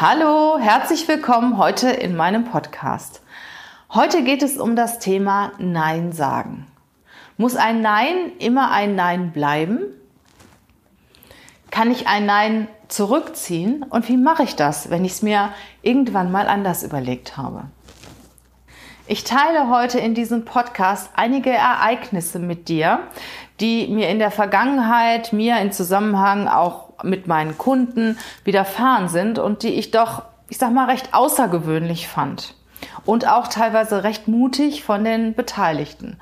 Hallo, herzlich willkommen heute in meinem Podcast. Heute geht es um das Thema Nein sagen. Muss ein Nein immer ein Nein bleiben? Kann ich ein Nein zurückziehen? Und wie mache ich das, wenn ich es mir irgendwann mal anders überlegt habe? Ich teile heute in diesem Podcast einige Ereignisse mit dir, die mir in der Vergangenheit, mir in Zusammenhang auch mit meinen Kunden widerfahren sind und die ich doch, ich sag mal, recht außergewöhnlich fand und auch teilweise recht mutig von den Beteiligten.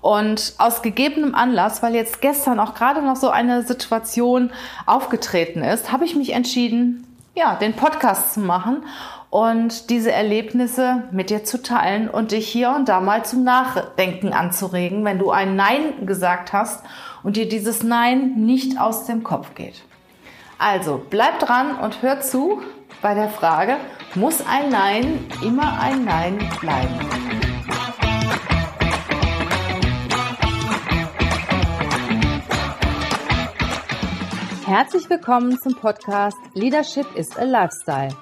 Und aus gegebenem Anlass, weil jetzt gestern auch gerade noch so eine Situation aufgetreten ist, habe ich mich entschieden, ja, den Podcast zu machen und diese Erlebnisse mit dir zu teilen und dich hier und da mal zum Nachdenken anzuregen, wenn du ein Nein gesagt hast und dir dieses Nein nicht aus dem Kopf geht. Also, bleib dran und hör zu bei der Frage, muss ein Nein immer ein Nein bleiben? Herzlich willkommen zum Podcast Leadership is a Lifestyle.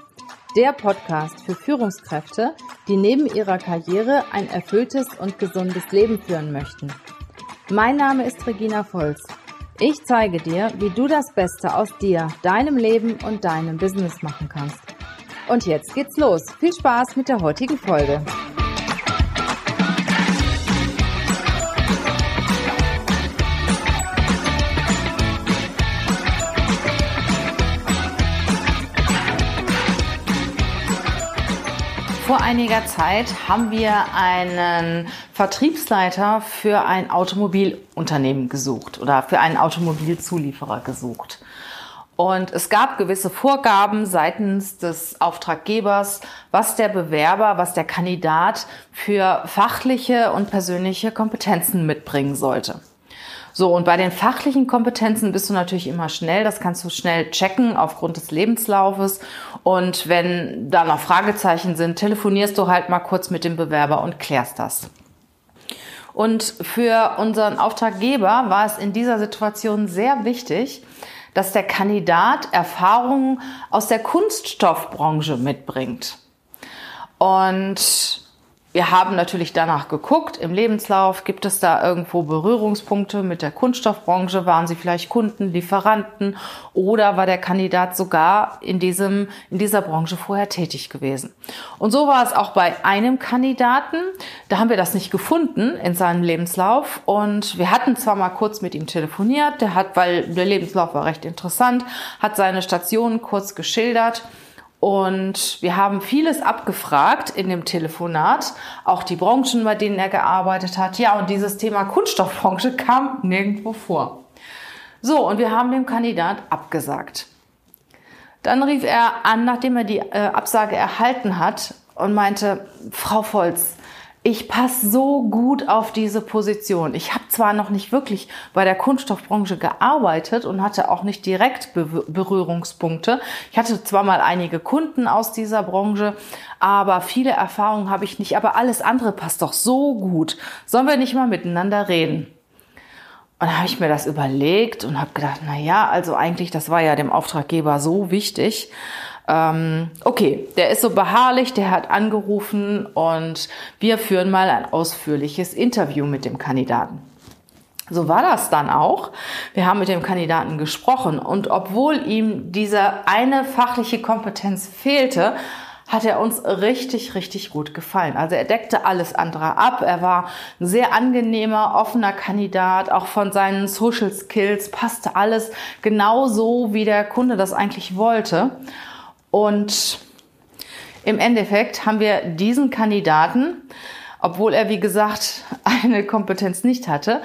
Der Podcast für Führungskräfte, die neben ihrer Karriere ein erfülltes und gesundes Leben führen möchten. Mein Name ist Regina Volz. Ich zeige dir, wie du das Beste aus dir, deinem Leben und deinem Business machen kannst. Und jetzt geht's los. Viel Spaß mit der heutigen Folge. Vor einiger Zeit haben wir einen Vertriebsleiter für ein Automobilunternehmen gesucht oder für einen Automobilzulieferer gesucht. Und es gab gewisse Vorgaben seitens des Auftraggebers, was der Bewerber, was der Kandidat für fachliche und persönliche Kompetenzen mitbringen sollte. So, und bei den fachlichen Kompetenzen bist du natürlich immer schnell. Das kannst du schnell checken aufgrund des Lebenslaufes. Und wenn da noch Fragezeichen sind, telefonierst du halt mal kurz mit dem Bewerber und klärst das. Und für unseren Auftraggeber war es in dieser Situation sehr wichtig, dass der Kandidat Erfahrungen aus der Kunststoffbranche mitbringt. Und wir haben natürlich danach geguckt, im Lebenslauf, gibt es da irgendwo Berührungspunkte mit der Kunststoffbranche? Waren sie vielleicht Kunden, Lieferanten oder war der Kandidat sogar in dieser Branche vorher tätig gewesen? Und so war es auch bei einem Kandidaten. Da haben wir das nicht gefunden in seinem Lebenslauf und wir hatten zwar mal kurz mit ihm telefoniert, weil der Lebenslauf war recht interessant, hat seine Stationen kurz geschildert. Und wir haben vieles abgefragt in dem Telefonat, auch die Branchen, bei denen er gearbeitet hat. Ja, und dieses Thema Kunststoffbranche kam nirgendwo vor. So, und wir haben dem Kandidat abgesagt. Dann rief er an, nachdem er die Absage erhalten hat und meinte, Frau Volz, ich passe so gut auf diese Position. Ich habe zwar noch nicht wirklich bei der Kunststoffbranche gearbeitet und hatte auch nicht direkt Berührungspunkte. Ich hatte zwar mal einige Kunden aus dieser Branche, aber viele Erfahrungen habe ich nicht. Aber alles andere passt doch so gut. Sollen wir nicht mal miteinander reden? Und da habe ich mir das überlegt und habe gedacht, naja, also eigentlich, das war ja dem Auftraggeber so wichtig. Okay, der ist so beharrlich, der hat angerufen und wir führen mal ein ausführliches Interview mit dem Kandidaten. So war das dann auch. Wir haben mit dem Kandidaten gesprochen und obwohl ihm diese eine fachliche Kompetenz fehlte, hat er uns richtig, richtig gut gefallen. Also er deckte alles andere ab. Er war ein sehr angenehmer, offener Kandidat. Auch von seinen Social Skills passte alles genauso, wie der Kunde das eigentlich wollte. Und im Endeffekt haben wir diesen Kandidaten, obwohl er, wie gesagt, eine Kompetenz nicht hatte,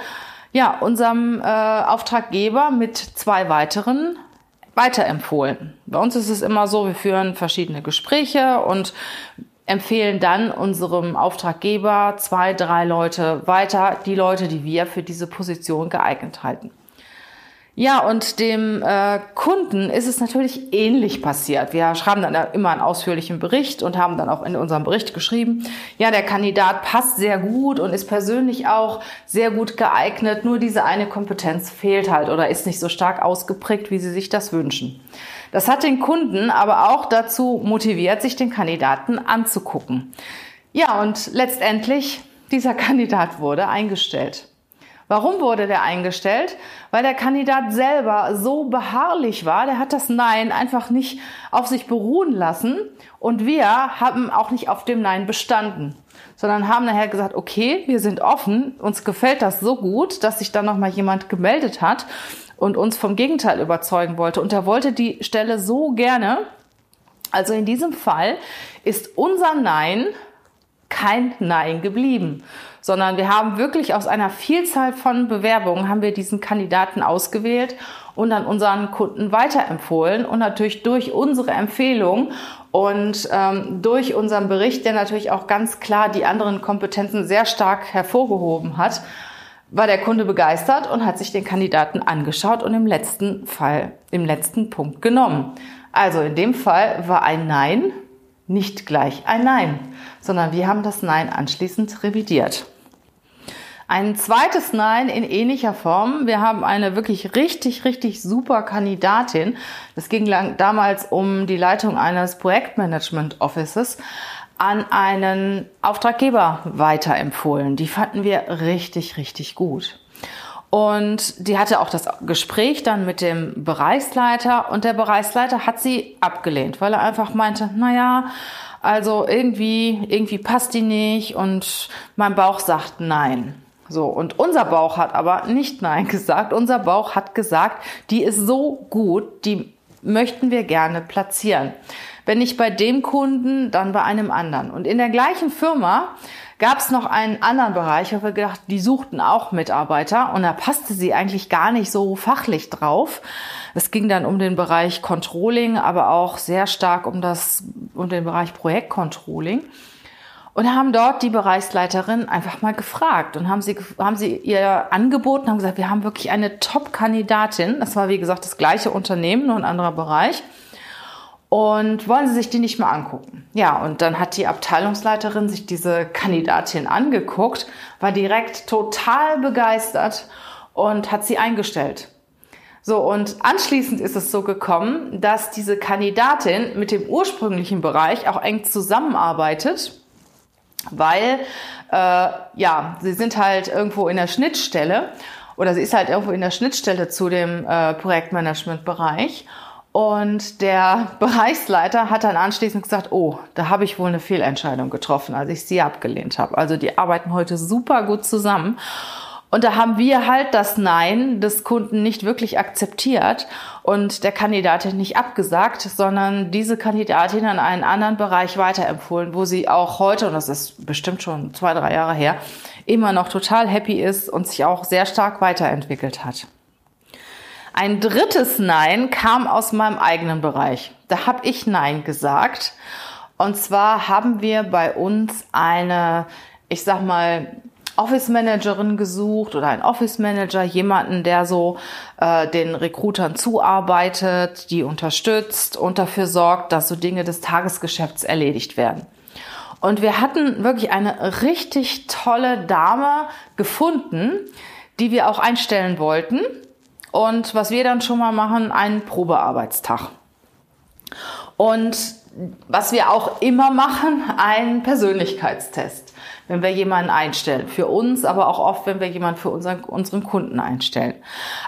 ja, unserem Auftraggeber mit 2 weiteren weiterempfohlen. Bei uns ist es immer so, wir führen verschiedene Gespräche und empfehlen dann unserem Auftraggeber 2, 3 Leute weiter, die Leute, die wir für diese Position geeignet halten. Ja, und dem Kunden ist es natürlich ähnlich passiert. Wir schreiben dann immer einen ausführlichen Bericht und haben dann auch in unserem Bericht geschrieben, ja, der Kandidat passt sehr gut und ist persönlich auch sehr gut geeignet, nur diese eine Kompetenz fehlt halt oder ist nicht so stark ausgeprägt, wie Sie sich das wünschen. Das hat den Kunden aber auch dazu motiviert, sich den Kandidaten anzugucken. Ja, und letztendlich, dieser Kandidat wurde eingestellt. Warum wurde der eingestellt? Weil der Kandidat selber so beharrlich war, der hat das Nein einfach nicht auf sich beruhen lassen und wir haben auch nicht auf dem Nein bestanden, sondern haben nachher gesagt, okay, wir sind offen, uns gefällt das so gut, dass sich dann nochmal jemand gemeldet hat und uns vom Gegenteil überzeugen wollte und er wollte die Stelle so gerne. Also in diesem Fall ist unser Nein kein Nein geblieben, sondern wir haben wirklich aus einer Vielzahl von Bewerbungen haben wir diesen Kandidaten ausgewählt und an unseren Kunden weiterempfohlen und natürlich durch unsere Empfehlung und durch unseren Bericht, der natürlich auch ganz klar die anderen Kompetenzen sehr stark hervorgehoben hat, war der Kunde begeistert und hat sich den Kandidaten angeschaut und im letzten Punkt genommen. Also in dem Fall war ein Nein nicht gleich ein Nein, sondern wir haben das Nein anschließend revidiert. Ein zweites Nein in ähnlicher Form. Wir haben eine wirklich richtig, richtig super Kandidatin. Das ging damals um die Leitung eines Projektmanagement Offices an einen Auftraggeber weiterempfohlen. Die fanden wir richtig, richtig gut. Und die hatte auch das Gespräch dann mit dem Bereichsleiter und der Bereichsleiter hat sie abgelehnt, weil er einfach meinte, naja, also irgendwie passt die nicht und mein Bauch sagt nein. So, und unser Bauch hat aber nicht nein gesagt. Unser Bauch hat gesagt, die ist so gut, die möchten wir gerne platzieren. Wenn nicht bei dem Kunden, dann bei einem anderen. Und in der gleichen Firma gab es noch einen anderen Bereich, wo wir gedacht, die suchten auch Mitarbeiter und da passte sie eigentlich gar nicht so fachlich drauf. Es ging dann um den Bereich Controlling, aber auch sehr stark um den Bereich Projektcontrolling und haben dort die Bereichsleiterin einfach mal gefragt und haben sie ihr angeboten, haben gesagt, wir haben wirklich eine Top-Kandidatin. Das war wie gesagt das gleiche Unternehmen, nur ein anderer Bereich. Und wollen Sie sich die nicht mal angucken? Ja, und dann hat die Abteilungsleiterin sich diese Kandidatin angeguckt, war direkt total begeistert und hat sie eingestellt. So, und anschließend ist es so gekommen, dass diese Kandidatin mit dem ursprünglichen Bereich auch eng zusammenarbeitet, weil, sie sind halt irgendwo in der Schnittstelle oder sie ist halt irgendwo in der Schnittstelle zu dem Projektmanagement-Bereich. Und der Bereichsleiter hat dann anschließend gesagt, oh, da habe ich wohl eine Fehlentscheidung getroffen, als ich sie abgelehnt habe. Also die arbeiten heute super gut zusammen. Und da haben wir halt das Nein des Kunden nicht wirklich akzeptiert und der Kandidatin nicht abgesagt, sondern diese Kandidatin an einen anderen Bereich weiterempfohlen, wo sie auch heute, und das ist bestimmt schon 2-3 Jahre her, immer noch total happy ist und sich auch sehr stark weiterentwickelt hat. Ein drittes Nein kam aus meinem eigenen Bereich. Da habe ich Nein gesagt. Und zwar haben wir bei uns eine, ich sag mal, Office-Managerin gesucht oder einen Office-Manager, jemanden, der so den Recruitern zuarbeitet, die unterstützt und dafür sorgt, dass so Dinge des Tagesgeschäfts erledigt werden. Und wir hatten wirklich eine richtig tolle Dame gefunden, die wir auch einstellen wollten. Und was wir dann schon mal machen, einen Probearbeitstag. Und was wir auch immer machen, einen Persönlichkeitstest, wenn wir jemanden einstellen. Für uns, aber auch oft, wenn wir jemanden für unseren Kunden einstellen.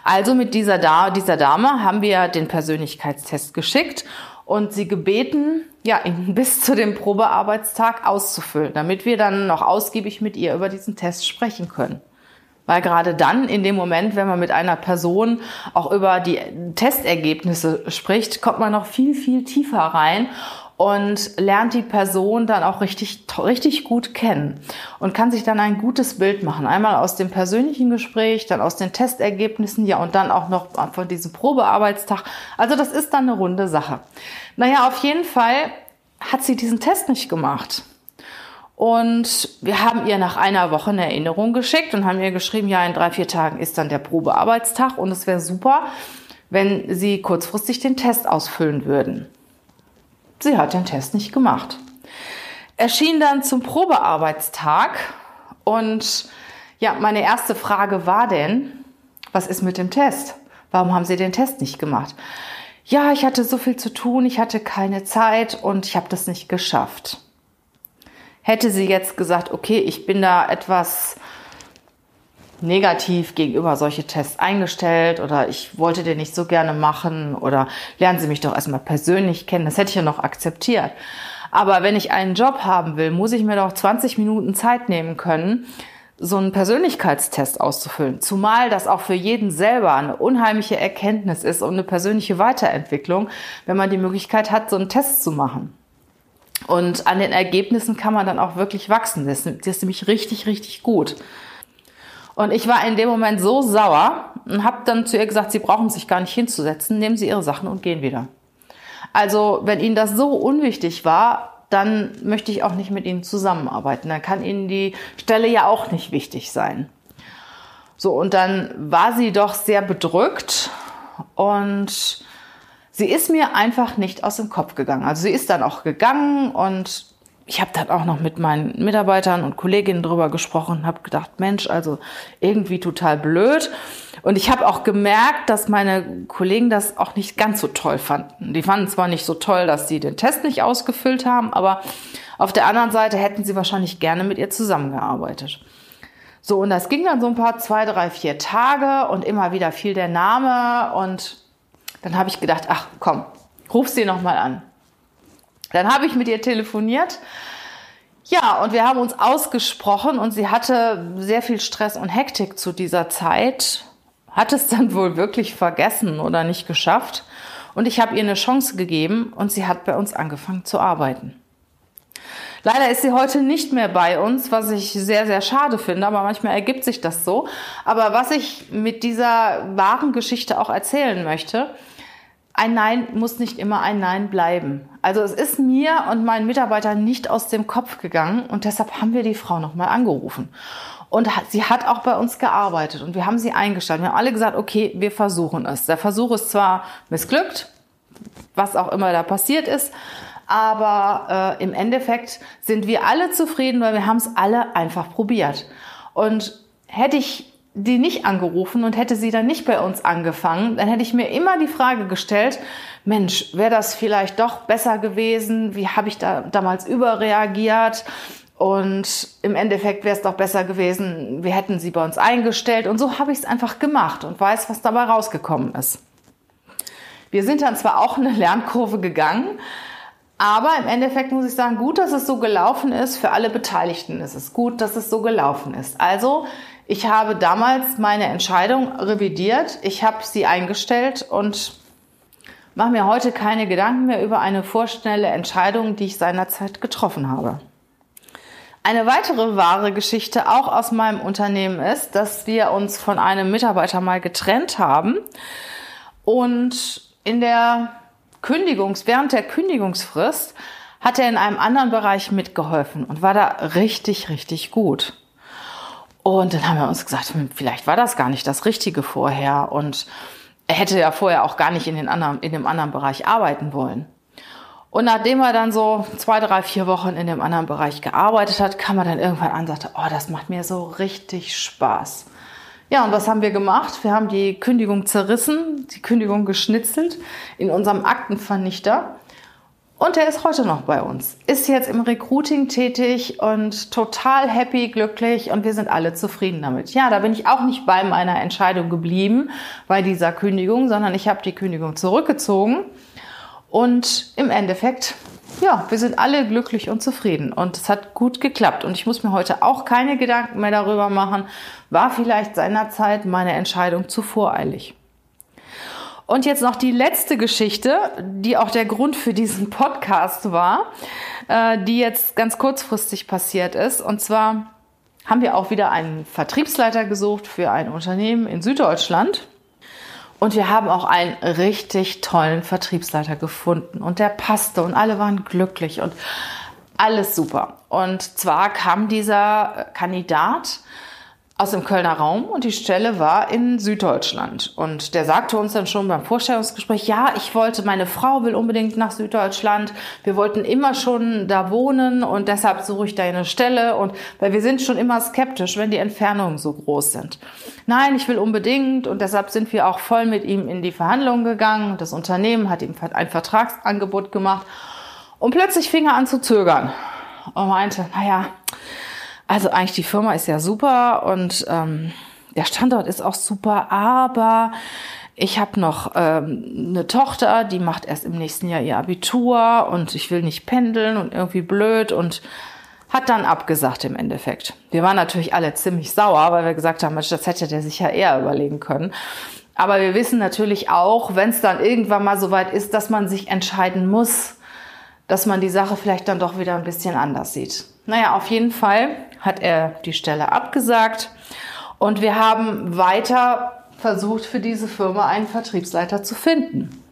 Also mit dieser Dame haben wir den Persönlichkeitstest geschickt und sie gebeten, ja, ihn bis zu dem Probearbeitstag auszufüllen, damit wir dann noch ausgiebig mit ihr über diesen Test sprechen können. Weil gerade dann, in dem Moment, wenn man mit einer Person auch über die Testergebnisse spricht, kommt man noch viel, viel tiefer rein und lernt die Person dann auch richtig, richtig gut kennen und kann sich dann ein gutes Bild machen. Einmal aus dem persönlichen Gespräch, dann aus den Testergebnissen, ja, und dann auch noch von diesem Probearbeitstag. Also das ist dann eine runde Sache. Naja, auf jeden Fall hat sie diesen Test nicht gemacht. Und wir haben ihr nach einer Woche eine Erinnerung geschickt und haben ihr geschrieben, ja, in 3-4 Tagen ist dann der Probearbeitstag und es wäre super, wenn Sie kurzfristig den Test ausfüllen würden. Sie hat den Test nicht gemacht. Erschien dann zum Probearbeitstag und ja, meine erste Frage war denn, was ist mit dem Test? Warum haben Sie den Test nicht gemacht? ja, ich hatte so viel zu tun, ich hatte keine Zeit und ich habe das nicht geschafft. Hätte sie jetzt gesagt, okay, ich bin da etwas negativ gegenüber solche Tests eingestellt oder ich wollte den nicht so gerne machen oder lernen Sie mich doch erstmal persönlich kennen, das hätte ich ja noch akzeptiert. Aber wenn ich einen Job haben will, muss ich mir doch 20 Minuten Zeit nehmen können, so einen Persönlichkeitstest auszufüllen. Zumal das auch für jeden selber eine unheimliche Erkenntnis ist und eine persönliche Weiterentwicklung, wenn man die Möglichkeit hat, so einen Test zu machen. Und an den Ergebnissen kann man dann auch wirklich wachsen. Das ist nämlich richtig, richtig gut. Und ich war in dem Moment so sauer und habe dann zu ihr gesagt, Sie brauchen sich gar nicht hinzusetzen, nehmen Sie Ihre Sachen und gehen wieder. Also wenn Ihnen das so unwichtig war, dann möchte ich auch nicht mit Ihnen zusammenarbeiten. Dann kann Ihnen die Stelle ja auch nicht wichtig sein. So, und dann war sie doch sehr bedrückt und sie ist mir einfach nicht aus dem Kopf gegangen. Also sie ist dann auch gegangen und ich habe dann auch noch mit meinen Mitarbeitern und Kolleginnen drüber gesprochen und habe gedacht, Mensch, also irgendwie total blöd. Und ich habe auch gemerkt, dass meine Kollegen das auch nicht ganz so toll fanden. Die fanden zwar nicht so toll, dass sie den Test nicht ausgefüllt haben, aber auf der anderen Seite hätten sie wahrscheinlich gerne mit ihr zusammengearbeitet. So, und das ging dann so ein paar 2, 3, 4 Tage und immer wieder fiel der Name und dann habe ich gedacht, ach komm, ruf sie nochmal an. Dann habe ich mit ihr telefoniert, ja, und wir haben uns ausgesprochen und sie hatte sehr viel Stress und Hektik zu dieser Zeit, hat es dann wohl wirklich vergessen oder nicht geschafft und ich habe ihr eine Chance gegeben und sie hat bei uns angefangen zu arbeiten. Leider ist sie heute nicht mehr bei uns, was ich sehr, sehr schade finde, aber manchmal ergibt sich das so. Aber was ich mit dieser wahren Geschichte auch erzählen möchte: Ein Nein muss nicht immer ein Nein bleiben. Also es ist mir und meinen Mitarbeitern nicht aus dem Kopf gegangen und deshalb haben wir die Frau nochmal angerufen. Und sie hat auch bei uns gearbeitet und wir haben sie eingeladen. Wir haben alle gesagt, okay, wir versuchen es. Der Versuch ist zwar missglückt, was auch immer da passiert ist, aber im Endeffekt sind wir alle zufrieden, weil wir haben es alle einfach probiert. Und hätte ich die nicht angerufen und hätte sie dann nicht bei uns angefangen, dann hätte ich mir immer die Frage gestellt, Mensch, wäre das vielleicht doch besser gewesen? Wie habe ich da damals überreagiert? Und im Endeffekt wäre es doch besser gewesen, wir hätten sie bei uns eingestellt. Und so habe ich es einfach gemacht und weiß, was dabei rausgekommen ist. Wir sind dann zwar auch eine Lernkurve gegangen, aber im Endeffekt muss ich sagen, gut, dass es so gelaufen ist. Für alle Beteiligten ist es gut, dass es so gelaufen ist. Also, ich habe damals meine Entscheidung revidiert. Ich habe sie eingestellt und mache mir heute keine Gedanken mehr über eine vorschnelle Entscheidung, die ich seinerzeit getroffen habe. Eine weitere wahre Geschichte auch aus meinem Unternehmen ist, dass wir uns von einem Mitarbeiter mal getrennt haben und während der Kündigungsfrist hat er in einem anderen Bereich mitgeholfen und war da richtig, richtig gut. Und dann haben wir uns gesagt, vielleicht war das gar nicht das Richtige vorher und er hätte ja vorher auch gar nicht in dem anderen Bereich arbeiten wollen. Und nachdem er dann so 2, 3, 4 Wochen in dem anderen Bereich gearbeitet hat, kam er dann irgendwann an und sagte, oh, das macht mir so richtig Spaß. Ja, und was haben wir gemacht? Wir haben die Kündigung zerrissen, die Kündigung geschnitzelt in unserem Aktenvernichter. Und er ist heute noch bei uns, ist jetzt im Recruiting tätig und total happy, glücklich und wir sind alle zufrieden damit. Ja, da bin ich auch nicht bei meiner Entscheidung geblieben, bei dieser Kündigung, sondern ich habe die Kündigung zurückgezogen. Und im Endeffekt, ja, wir sind alle glücklich und zufrieden und es hat gut geklappt. Und ich muss mir heute auch keine Gedanken mehr darüber machen, war vielleicht seinerzeit meine Entscheidung zu voreilig. Und jetzt noch die letzte Geschichte, die auch der Grund für diesen Podcast war, die jetzt ganz kurzfristig passiert ist. Und zwar haben wir auch wieder einen Vertriebsleiter gesucht für ein Unternehmen in Süddeutschland. Und wir haben auch einen richtig tollen Vertriebsleiter gefunden. Und der passte und alle waren glücklich und alles super. Und zwar kam dieser Kandidat aus dem Kölner Raum und die Stelle war in Süddeutschland. Und der sagte uns dann schon beim Vorstellungsgespräch, ja, meine Frau will unbedingt nach Süddeutschland. Wir wollten immer schon da wohnen und deshalb suche ich da eine Stelle. Und weil wir sind schon immer skeptisch, wenn die Entfernungen so groß sind. Nein, ich will unbedingt und deshalb sind wir auch voll mit ihm in die Verhandlungen gegangen. Das Unternehmen hat ihm ein Vertragsangebot gemacht und plötzlich fing er an zu zögern und meinte, naja, also eigentlich die Firma ist ja super und der Standort ist auch super, aber ich habe noch eine Tochter, die macht erst im nächsten Jahr ihr Abitur und ich will nicht pendeln und irgendwie blöd und hat dann abgesagt im Endeffekt. Wir waren natürlich alle ziemlich sauer, weil wir gesagt haben, Mensch, das hätte der sich ja eher überlegen können. Aber wir wissen natürlich auch, wenn es dann irgendwann mal soweit ist, dass man sich entscheiden muss, dass man die Sache vielleicht dann doch wieder ein bisschen anders sieht. Naja, auf jeden Fall hat er die Stelle abgesagt und wir haben weiter versucht, für diese Firma einen Vertriebsleiter zu finden.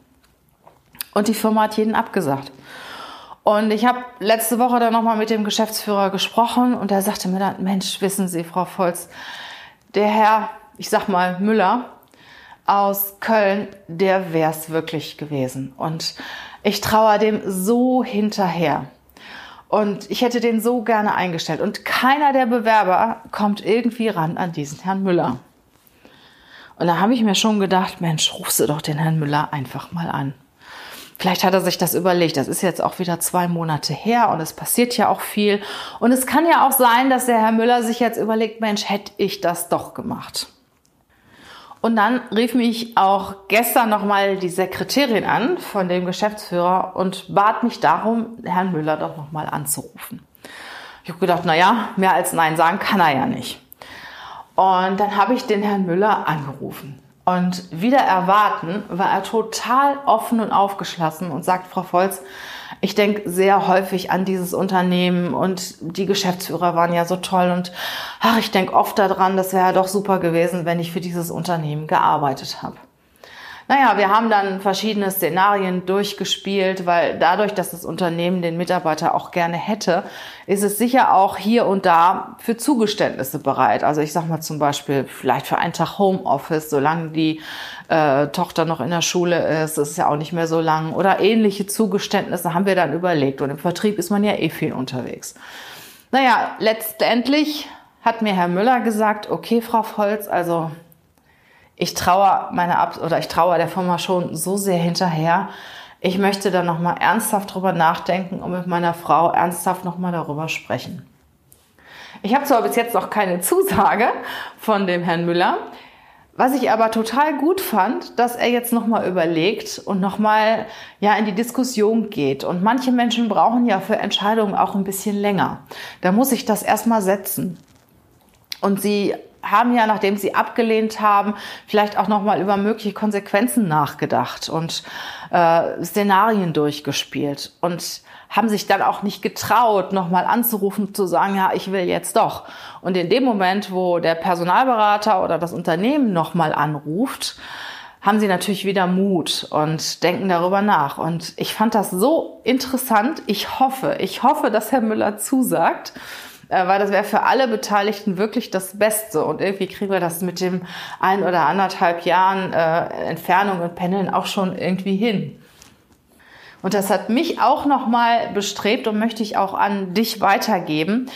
Und die Firma hat jeden abgesagt. Und ich habe letzte Woche dann nochmal mit dem Geschäftsführer gesprochen und er sagte mir dann, Mensch, wissen Sie, Frau Volz, der Herr, ich sag mal Müller aus Köln, der wär's wirklich gewesen. Und ich trauere dem so hinterher. Und ich hätte den so gerne eingestellt. Und keiner der Bewerber kommt irgendwie ran an diesen Herrn Müller. Und da habe ich mir schon gedacht, Mensch, rufst du doch den Herrn Müller einfach mal an. Vielleicht hat er sich das überlegt. Das ist jetzt auch wieder 2 Monate her und es passiert ja auch viel. Und es kann ja auch sein, dass der Herr Müller sich jetzt überlegt, Mensch, hätte ich das doch gemacht. Und dann rief mich auch gestern nochmal die Sekretärin an von dem Geschäftsführer und bat mich darum, Herrn Müller doch nochmal anzurufen. Ich habe gedacht, naja, mehr als Nein sagen kann er ja nicht. Und dann habe ich den Herrn Müller angerufen. Und wieder erwarten war er total offen und aufgeschlossen und sagt, Frau Volz, ich denke sehr häufig an dieses Unternehmen und die Geschäftsführer waren ja so toll und ach, ich denke oft daran, das wäre ja doch super gewesen, wenn ich für dieses Unternehmen gearbeitet habe. Naja, wir haben dann verschiedene Szenarien durchgespielt, weil dadurch, dass das Unternehmen den Mitarbeiter auch gerne hätte, ist es sicher auch hier und da für Zugeständnisse bereit. Also ich sag mal zum Beispiel vielleicht für einen Tag Homeoffice, solange die Tochter noch in der Schule ist, ist ja auch nicht mehr so lang. Oder ähnliche Zugeständnisse haben wir dann überlegt. Und im Vertrieb ist man ja eh viel unterwegs. Naja, letztendlich hat mir Herr Müller gesagt, okay, Frau Volz, also ich trauere der Firma schon so sehr hinterher. Ich möchte da nochmal ernsthaft drüber nachdenken und mit meiner Frau ernsthaft nochmal darüber sprechen. Ich habe zwar bis jetzt noch keine Zusage von dem Herrn Müller, was ich aber total gut fand, dass er jetzt nochmal überlegt und nochmal ja, in die Diskussion geht. Und manche Menschen brauchen ja für Entscheidungen auch ein bisschen länger. Da muss ich das erstmal setzen. Und sie haben ja, nachdem sie abgelehnt haben, vielleicht auch nochmal über mögliche Konsequenzen nachgedacht und Szenarien durchgespielt und haben sich dann auch nicht getraut, nochmal anzurufen, zu sagen, ja, ich will jetzt doch. Und in dem Moment, wo der Personalberater oder das Unternehmen nochmal anruft, haben sie natürlich wieder Mut und denken darüber nach. Und ich fand das so interessant. Ich hoffe, dass Herr Müller zusagt, weil das wäre für alle Beteiligten wirklich das Beste. Und irgendwie kriegen wir das mit dem 1 oder 1,5 Jahren Entfernung und Pendeln auch schon irgendwie hin. Und das hat mich auch nochmal bestrebt und möchte ich auch an dich weitergeben.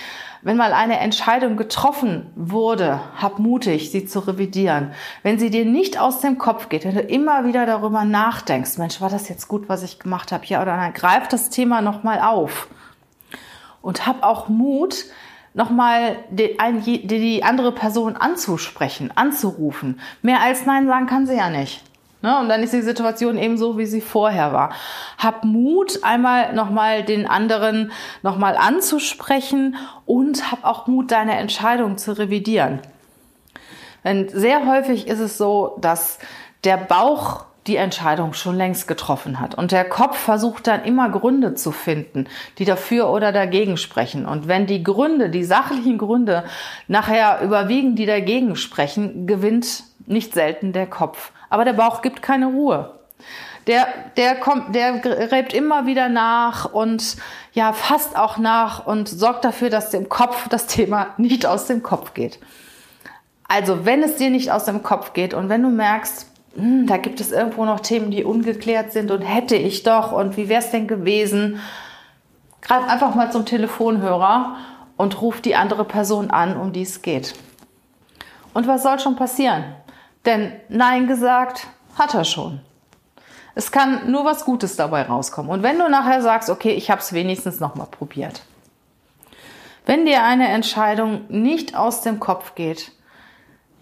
Wenn mal eine Entscheidung getroffen wurde, hab mutig, sie zu revidieren. Wenn sie dir nicht aus dem Kopf geht, wenn du immer wieder darüber nachdenkst, Mensch, war das jetzt gut, was ich gemacht habe? Ja, oder dann greif das Thema nochmal auf. Und hab auch Mut, nochmal die andere Person anzusprechen, anzurufen. Mehr als Nein sagen kann sie ja nicht. Ne? Und dann ist die Situation eben so, wie sie vorher war. Hab Mut, einmal nochmal den anderen nochmal anzusprechen und hab auch Mut, deine Entscheidung zu revidieren. Denn sehr häufig ist es so, dass der Bauch die Entscheidung schon längst getroffen hat. Und der Kopf versucht dann immer Gründe zu finden, die dafür oder dagegen sprechen. Und wenn die Gründe, die sachlichen Gründe nachher überwiegen, die dagegen sprechen, gewinnt nicht selten der Kopf. Aber der Bauch gibt keine Ruhe. Der gräbt immer wieder nach und ja, fasst auch nach und sorgt dafür, dass dem Kopf das Thema nicht aus dem Kopf geht. Also wenn es dir nicht aus dem Kopf geht und wenn du merkst, da gibt es irgendwo noch Themen, die ungeklärt sind und hätte ich doch und wie wäre es denn gewesen, greif einfach mal zum Telefonhörer und ruf die andere Person an, um die es geht. Und was soll schon passieren? Denn Nein gesagt hat er schon. Es kann nur was Gutes dabei rauskommen. Und wenn du nachher sagst, okay, ich habe es wenigstens nochmal probiert. Wenn dir eine Entscheidung nicht aus dem Kopf geht,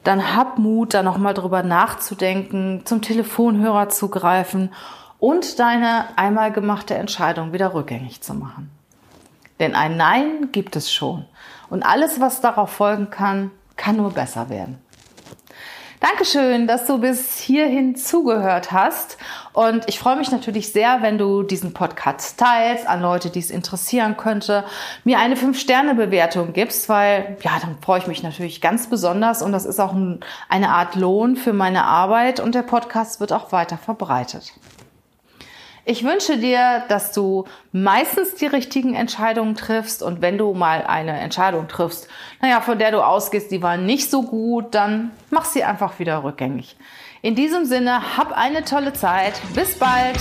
dann hab Mut, da nochmal drüber nachzudenken, zum Telefonhörer zu greifen und deine einmal gemachte Entscheidung wieder rückgängig zu machen. Denn ein Nein gibt es schon. Und alles, was darauf folgen kann, kann nur besser werden. Dankeschön, dass du bis hierhin zugehört hast. Und ich freue mich natürlich sehr, wenn du diesen Podcast teilst an Leute, die es interessieren könnte, mir eine 5-Sterne-Bewertung gibst, weil ja, dann freue ich mich natürlich ganz besonders und das ist auch eine Art Lohn für meine Arbeit und der Podcast wird auch weiter verbreitet. Ich wünsche dir, dass du meistens die richtigen Entscheidungen triffst und wenn du mal eine Entscheidung triffst, von der du ausgehst, die war nicht so gut, dann mach sie einfach wieder rückgängig. In diesem Sinne, hab eine tolle Zeit. Bis bald!